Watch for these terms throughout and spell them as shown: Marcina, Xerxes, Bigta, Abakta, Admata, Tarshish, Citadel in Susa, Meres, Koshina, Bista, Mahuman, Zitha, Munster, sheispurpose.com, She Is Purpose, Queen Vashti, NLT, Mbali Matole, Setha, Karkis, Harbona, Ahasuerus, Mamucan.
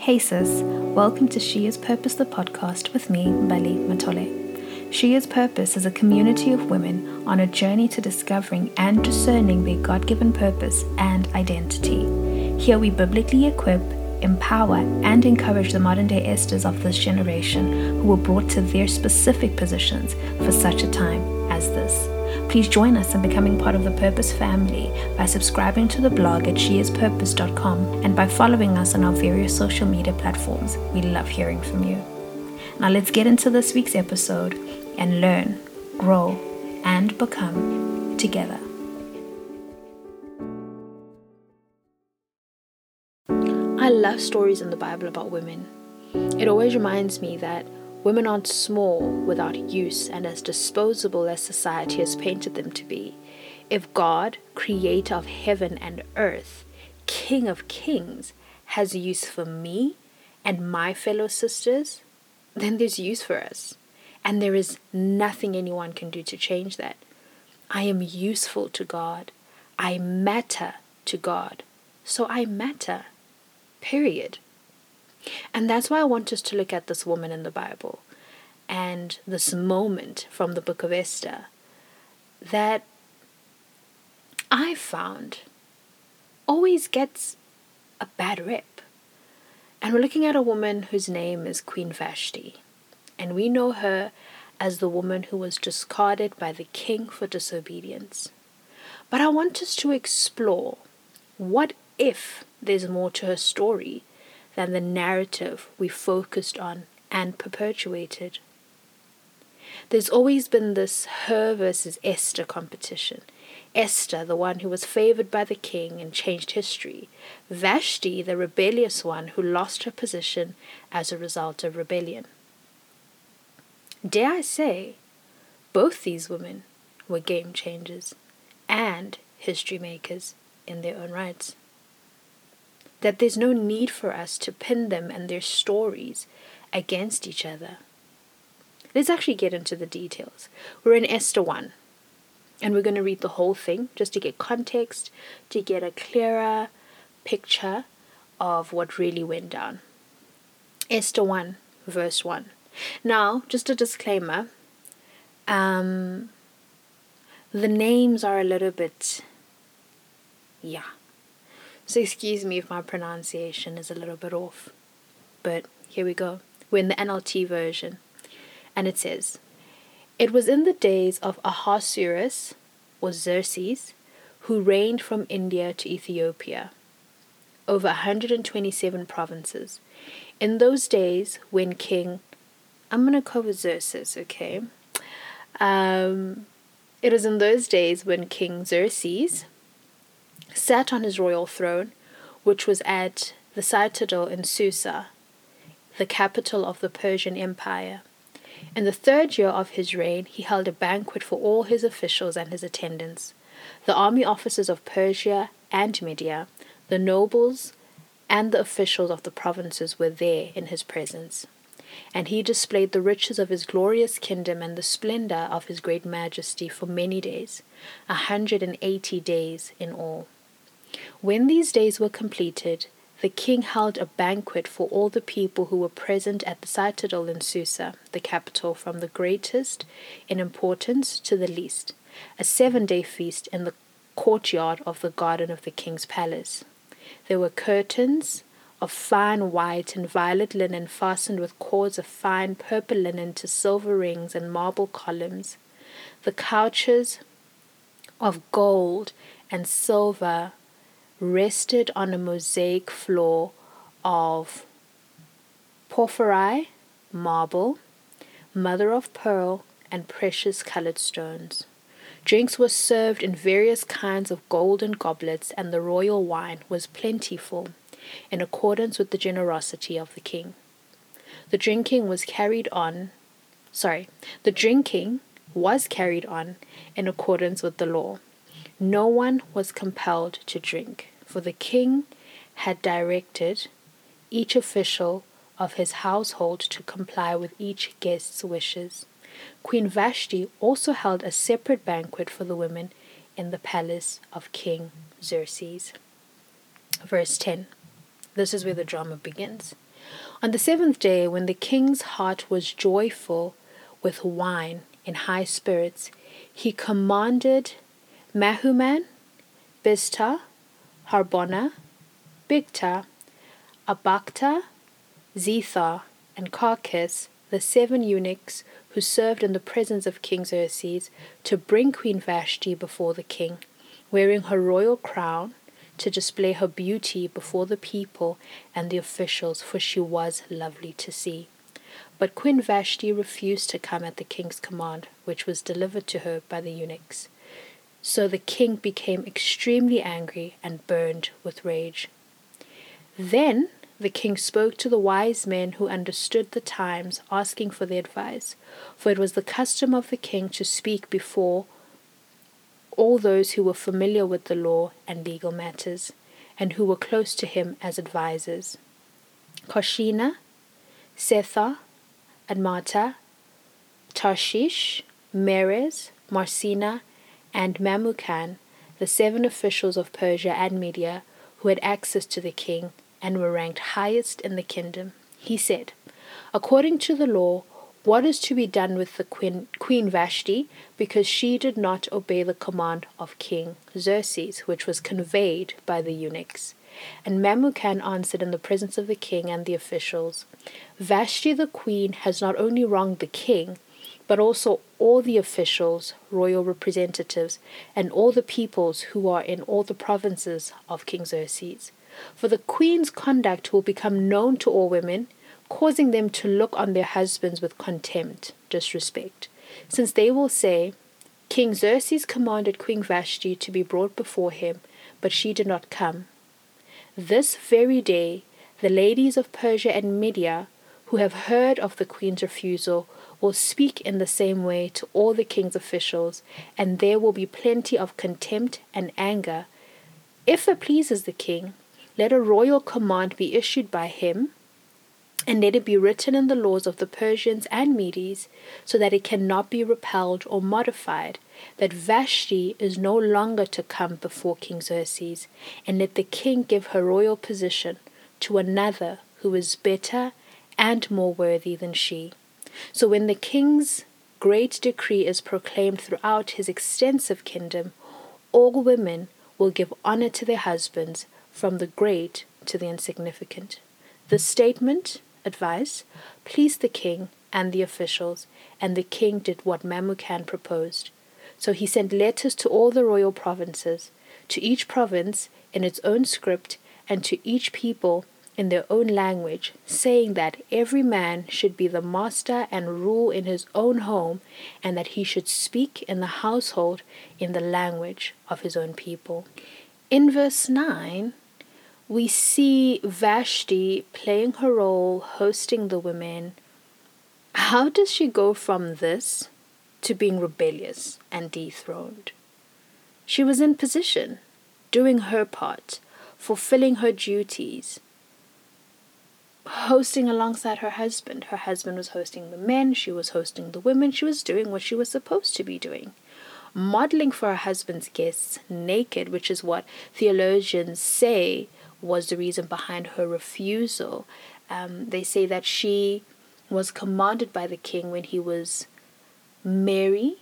Hey sis, welcome to She Is Purpose, the podcast with me, Mbali Matole. She Is Purpose is a community of women on a journey to discovering and discerning their God-given purpose and identity. Here we biblically equip, empower, and encourage the modern-day Esthers of this generation who were brought to their specific positions for such a time as this. Please join us in becoming part of the Purpose family by subscribing to the blog at sheispurpose.com and by following us on our various social media platforms. We love hearing from you. Now let's get into this week's episode and learn, grow, and become together. I love stories in the Bible about women. It always reminds me that women aren't small, without use, and as disposable as society has painted them to be. If God, creator of heaven and earth, King of kings, has use for me and my fellow sisters, then there's use for us. And there is nothing anyone can do to change that. I am useful to God. I matter to God. So I matter. Period. And that's why I want us to look at this woman in the Bible and this moment from the Book of Esther that I found always gets a bad rep. And we're looking at a woman whose name is Queen Vashti. And we know her as the woman who was discarded by the king for disobedience. But I want us to explore what if there's more to her story than the narrative we focused on and perpetuated. There's always been this her versus Esther competition. Esther, the one who was favored by the king and changed history. Vashti, the rebellious one who lost her position as a result of rebellion. Dare I say, both these women were game changers and history makers in their own rights. That there's no need for us to pin them and their stories against each other. Let's actually get into the details. We're in Esther 1, and we're going to read the whole thing just to get context, to get a clearer picture of what really went down. Esther 1, verse 1. Now, just a disclaimer, the names are a little bit, so excuse me if my pronunciation is a little bit off. But here we go. We're in the NLT version. And it says, "It was in the days of Ahasuerus, or Xerxes, who reigned from India to Ethiopia, over 127 provinces. In those days when King..." I'm going to cover Xerxes, okay? "It was in those days when King Xerxes sat on his royal throne, which was at the Citadel in Susa, the capital of the Persian Empire. In the third year of his reign, he held a banquet for all his officials and his attendants, the army officers of Persia and Media, the nobles and the officials of the provinces were there in his presence. And he displayed the riches of his glorious kingdom and the splendor of his great majesty for many days, 180 days in all. When these days were completed, the king held a banquet for all the people who were present at the citadel in Susa, the capital, from the greatest in importance to the least, a 7-day feast in the courtyard of the garden of the king's palace. There were curtains of fine white and violet linen fastened with cords of fine purple linen to silver rings and marble columns. The couches of gold and silver rested on a mosaic floor of porphyry, marble, mother of pearl, and precious colored stones. Drinks were served in various kinds of golden goblets, and the royal wine was plentiful, in accordance with the generosity of the king. The drinking was carried on in accordance with the law. No one was compelled to drink, for the king had directed each official of his household to comply with each guest's wishes. Queen Vashti also held a separate banquet for the women in the palace of King Xerxes." Verse 10. This is where the drama begins. On the seventh day, when the king's heart was joyful with wine and high spirits, he commanded Mahuman, Bista, Harbona, Bigta, Abakta, Zitha, and Karkis, the 7 eunuchs who served in the presence of King Xerxes, to bring Queen Vashti before the king, wearing her royal crown, to display her beauty before the people and the officials, for she was lovely to see. But Queen Vashti refused to come at the king's command, which was delivered to her by the eunuchs. So the king became extremely angry and burned with rage. Then the king spoke to the wise men who understood the times, asking for their advice, for it was the custom of the king to speak before all those who were familiar with the law and legal matters, and who were close to him as advisers. Koshina, Setha, Admata, Tarshish, Meres, Marcina, and Mamucan, the 7 officials of Persia and Media, who had access to the king and were ranked highest in the kingdom. He said, "According to the law, what is to be done with the Queen Vashti, because she did not obey the command of King Xerxes, which was conveyed by the eunuchs?" And Mamucan answered in the presence of the king and the officials, "Vashti the queen has not only wronged the king, but also all the officials, royal representatives, and all the peoples who are in all the provinces of King Xerxes. For the queen's conduct will become known to all women, causing them to look on their husbands with contempt, disrespect, since they will say, 'King Xerxes commanded Queen Vashti to be brought before him, but she did not come.' This very day, the ladies of Persia and Media, who have heard of the queen's refusal, will speak in the same way to all the king's officials, and there will be plenty of contempt and anger. If it pleases the king, let a royal command be issued by him, and let it be written in the laws of the Persians and Medes, so that it cannot be repelled or modified, that Vashti is no longer to come before King Xerxes, and let the king give her royal position to another who is better and more worthy than she." So when the king's great decree is proclaimed throughout his extensive kingdom, all women will give honor to their husbands, from the great to the insignificant. This statement, advice, pleased the king and the officials, and the king did what Mamucan proposed. So he sent letters to all the royal provinces, to each province in its own script, and to each people in their own language, saying that every man should be the master and rule in his own home, and that he should speak in the household in the language of his own people. In verse 9, we see Vashti playing her role, hosting the women. How does she go from this to being rebellious and dethroned? She was in position, doing her part, fulfilling her duties, hosting alongside her husband. Her husband was hosting the men, she was hosting the women, she was doing what she was supposed to be doing. Modeling for her husband's guests naked, which is what theologians say was the reason behind her refusal. They say that she was commanded by the king when he was merry,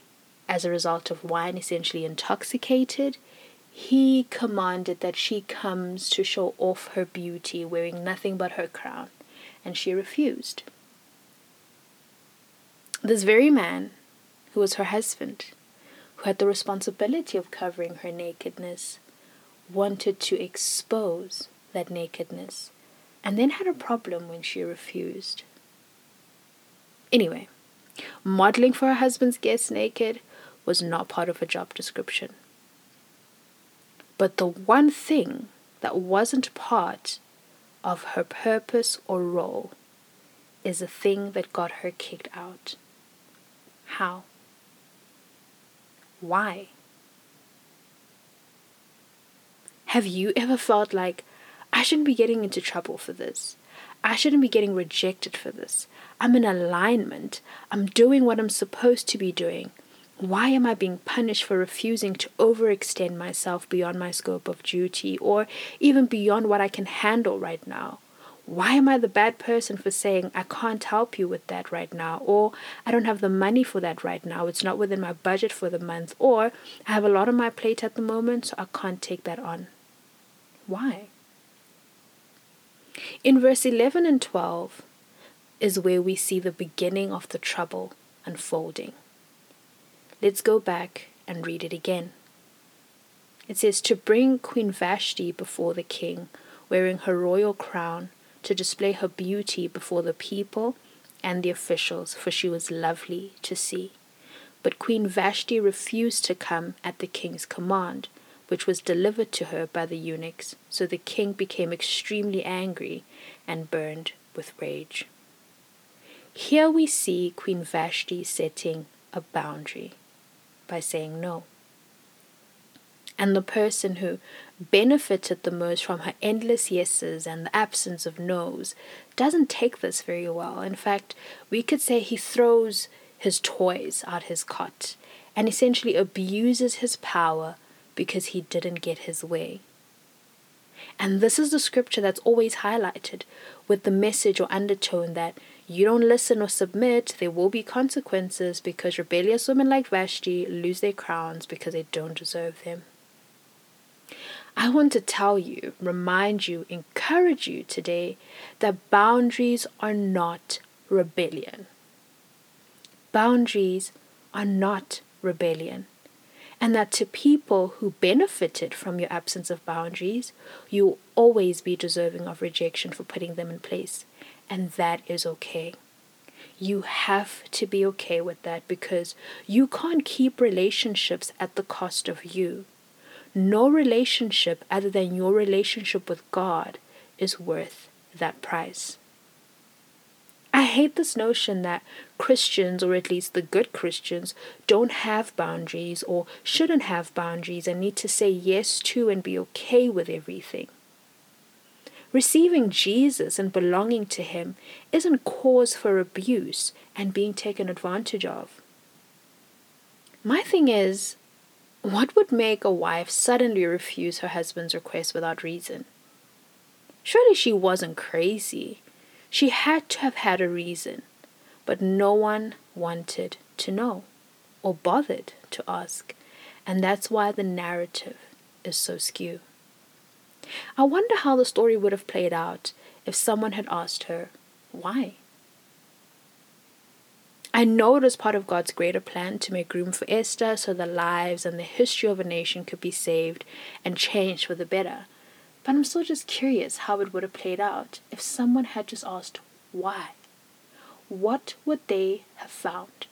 as a result of wine, essentially intoxicated. He commanded that she comes to show off her beauty, wearing nothing but her crown, and she refused. This very man, who was her husband, who had the responsibility of covering her nakedness, wanted to expose that nakedness, and then had a problem when she refused. Anyway, modeling for her husband's guests naked was not part of her job description. But the one thing that wasn't part of her purpose or role is the thing that got her kicked out. How? Why? Have you ever felt like, I shouldn't be getting into trouble for this. I shouldn't be getting rejected for this. I'm in alignment. I'm doing what I'm supposed to be doing. Why am I being punished for refusing to overextend myself beyond my scope of duty, or even beyond what I can handle right now? Why am I the bad person for saying I can't help you with that right now, or I don't have the money for that right now, it's not within my budget for the month, or I have a lot on my plate at the moment, so I can't take that on? Why? In verse 11 and 12 is where we see the beginning of the trouble unfolding. Let's go back and read it again. It says, to bring Queen Vashti before the king, wearing her royal crown, to display her beauty before the people and the officials, for she was lovely to see. But Queen Vashti refused to come at the king's command, which was delivered to her by the eunuchs. So the king became extremely angry and burned with rage. Here we see Queen Vashti setting a boundary by saying no. And the person who benefited the most from her endless yeses and the absence of no's doesn't take this very well. In fact, we could say he throws his toys out his cot and essentially abuses his power because he didn't get his way. And this is the scripture that's always highlighted with the message or undertone that you don't listen or submit, there will be consequences because rebellious women like Vashti lose their crowns because they don't deserve them. I want to tell you, remind you, encourage you today that boundaries are not rebellion. Boundaries are not rebellion. And that to people who benefited from your absence of boundaries, you will always be deserving of rejection for putting them in place. And that is okay. You have to be okay with that because you can't keep relationships at the cost of you. No relationship other than your relationship with God is worth that price. I hate this notion that Christians, or at least the good Christians, don't have boundaries or shouldn't have boundaries and need to say yes to and be okay with everything. Receiving Jesus and belonging to him isn't cause for abuse and being taken advantage of. My thing is, what would make a wife suddenly refuse her husband's request without reason? Surely she wasn't crazy. She had to have had a reason, but no one wanted to know or bothered to ask, and that's why the narrative is so skewed. I wonder how the story would have played out if someone had asked her, why? I know it was part of God's greater plan to make room for Esther so the lives and the history of a nation could be saved and changed for the better. But I'm still just curious how it would have played out if someone had just asked why. What would they have found?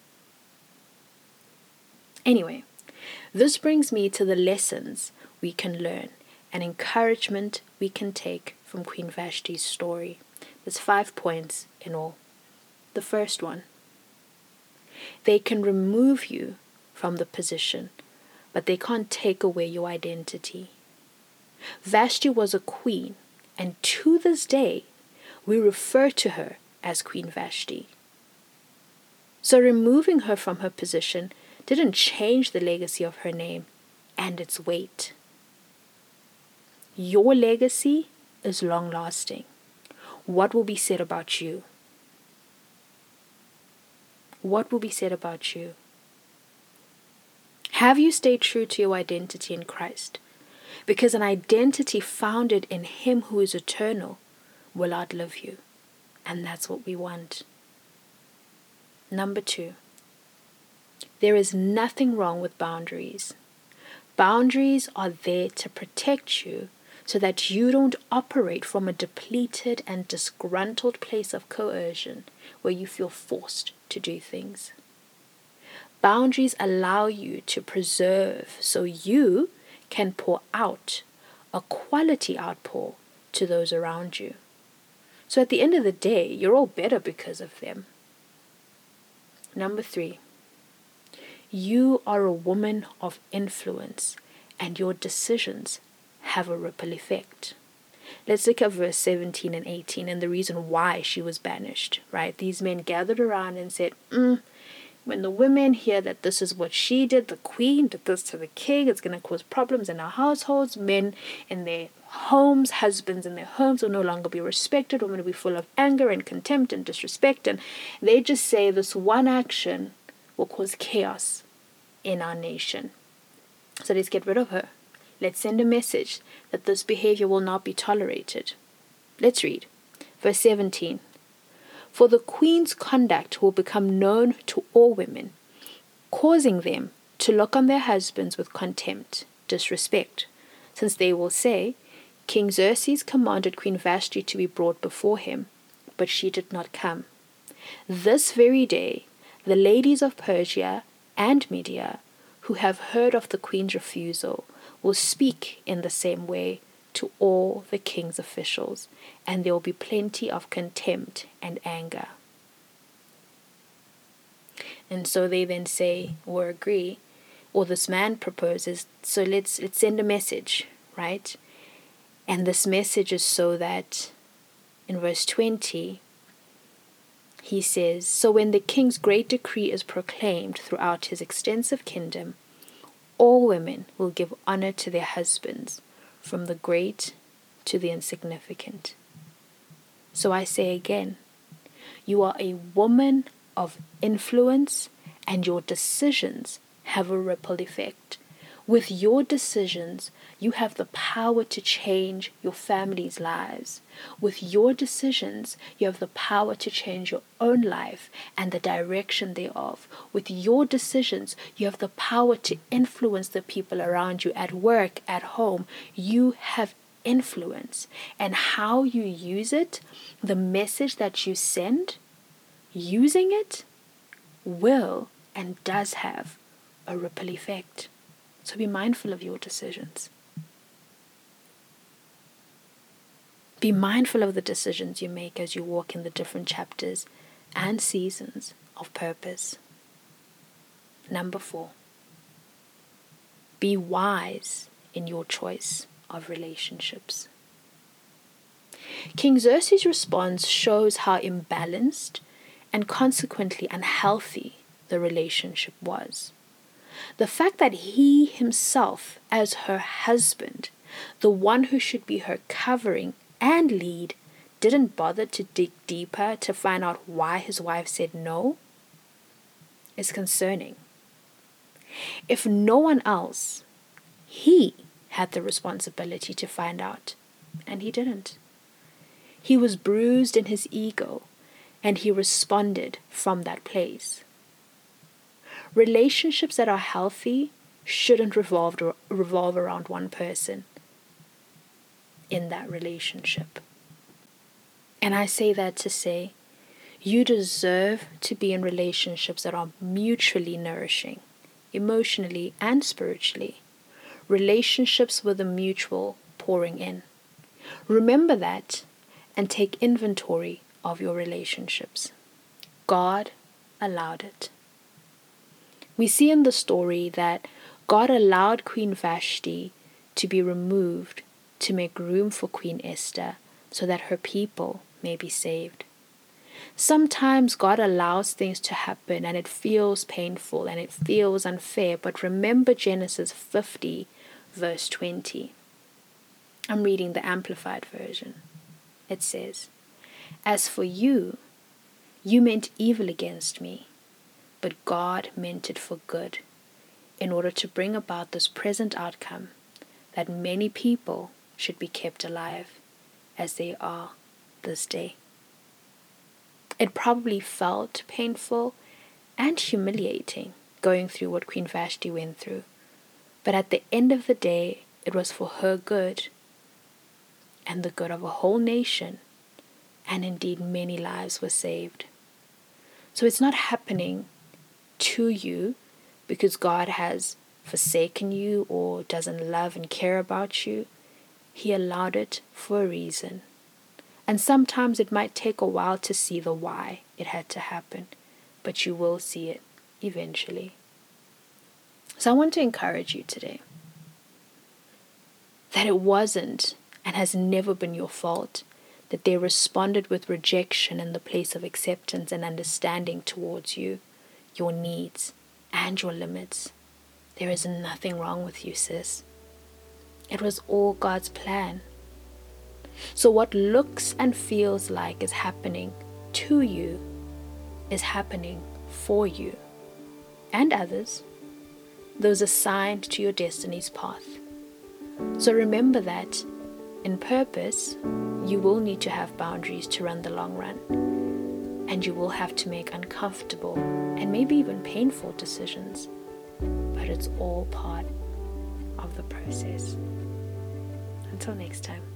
Anyway, this brings me to the lessons we can learn and encouragement we can take from Queen Vashti's story. There's 5 points in all. The first one, they can remove you from the position, but they can't take away your identity. Vashti was a queen, and to this day, we refer to her as Queen Vashti. So removing her from her position didn't change the legacy of her name and its weight. Your legacy is long-lasting. What will be said about you? What will be said about you? Have you stayed true to your identity in Christ? Because an identity founded in him who is eternal will outlive you. And that's what we want. Number 2. There is nothing wrong with boundaries. Boundaries are there to protect you so that you don't operate from a depleted and disgruntled place of coercion where you feel forced to do things. Boundaries allow you to preserve so you can pour out a quality outpour to those around you. So at the end of the day, you're all better because of them. Number 3, you are a woman of influence and your decisions have a ripple effect. Let's look at verse 17 and 18 and the reason why she was banished, right? These men gathered around and said, when the women hear that this is what she did, the queen did this to the king, it's going to cause problems in our households. Men in their homes, husbands in their homes will no longer be respected, women will be full of anger and contempt and disrespect, and they just say this one action will cause chaos in our nation. So let's get rid of her. Let's send a message that this behavior will not be tolerated. Let's read. Verse 17. For the queen's conduct will become known to all women, causing them to look on their husbands with contempt, disrespect, since they will say, King Xerxes commanded Queen Vashti to be brought before him, but she did not come. This very day, the ladies of Persia and Media, who have heard of the queen's refusal, will speak in the same way to all the king's officials, and there will be plenty of contempt and anger. And so they then say or agree, or this man proposes, so let's send a message, right? And this message is so that in verse 20, he says, so when the king's great decree is proclaimed throughout his extensive kingdom, all women will give honor to their husbands, from the great to the insignificant. So I say again, you are a woman of influence, and your decisions have a ripple effect. With your decisions, you have the power to change your family's lives. With your decisions, you have the power to change your own life and the direction thereof. With your decisions, you have the power to influence the people around you at work, at home. You have influence. And how you use it, the message that you send, using it, will and does have a ripple effect. So be mindful of your decisions. Be mindful of the decisions you make as you walk in the different chapters and seasons of purpose. Number 4. Be wise in your choice of relationships. King Xerxes' response shows how imbalanced and consequently unhealthy the relationship was. The fact that he himself, as her husband, the one who should be her covering and lead, didn't bother to dig deeper to find out why his wife said no, is concerning. If no one else, he had the responsibility to find out, and he didn't. He was bruised in his ego, and he responded from that place. Relationships that are healthy shouldn't revolve around one person in that relationship. And I say that to say, you deserve to be in relationships that are mutually nourishing, emotionally and spiritually. Relationships with a mutual pouring in. Remember that and take inventory of your relationships. God allowed it. We see in the story that God allowed Queen Vashti to be removed to make room for Queen Esther so that her people may be saved. Sometimes God allows things to happen and it feels painful and it feels unfair, but remember Genesis 50, verse 20. I'm reading the Amplified Version. It says, as for you, you meant evil against me, but God meant it for good, in order to bring about this present outcome, that many people should be kept alive, as they are this day. It probably felt painful and humiliating, going through what Queen Vashti went through, but at the end of the day, it was for her good, and the good of a whole nation, and indeed many lives were saved. So it's not happening to you because God has forsaken you or doesn't love and care about you. He allowed it for a reason. And sometimes it might take a while to see the why it had to happen, but you will see it eventually. So I want to encourage you today that it wasn't and has never been your fault that they responded with rejection in the place of acceptance and understanding towards you, your needs, and your limits. There is nothing wrong with you, sis. It was all God's plan So what looks and feels like is happening to you is happening for you and others, those assigned to your destiny's path. So remember that in purpose, you will need to have boundaries to run the long run, and you will have to make uncomfortable and maybe even painful decisions, but it's all part of the process. Until next time.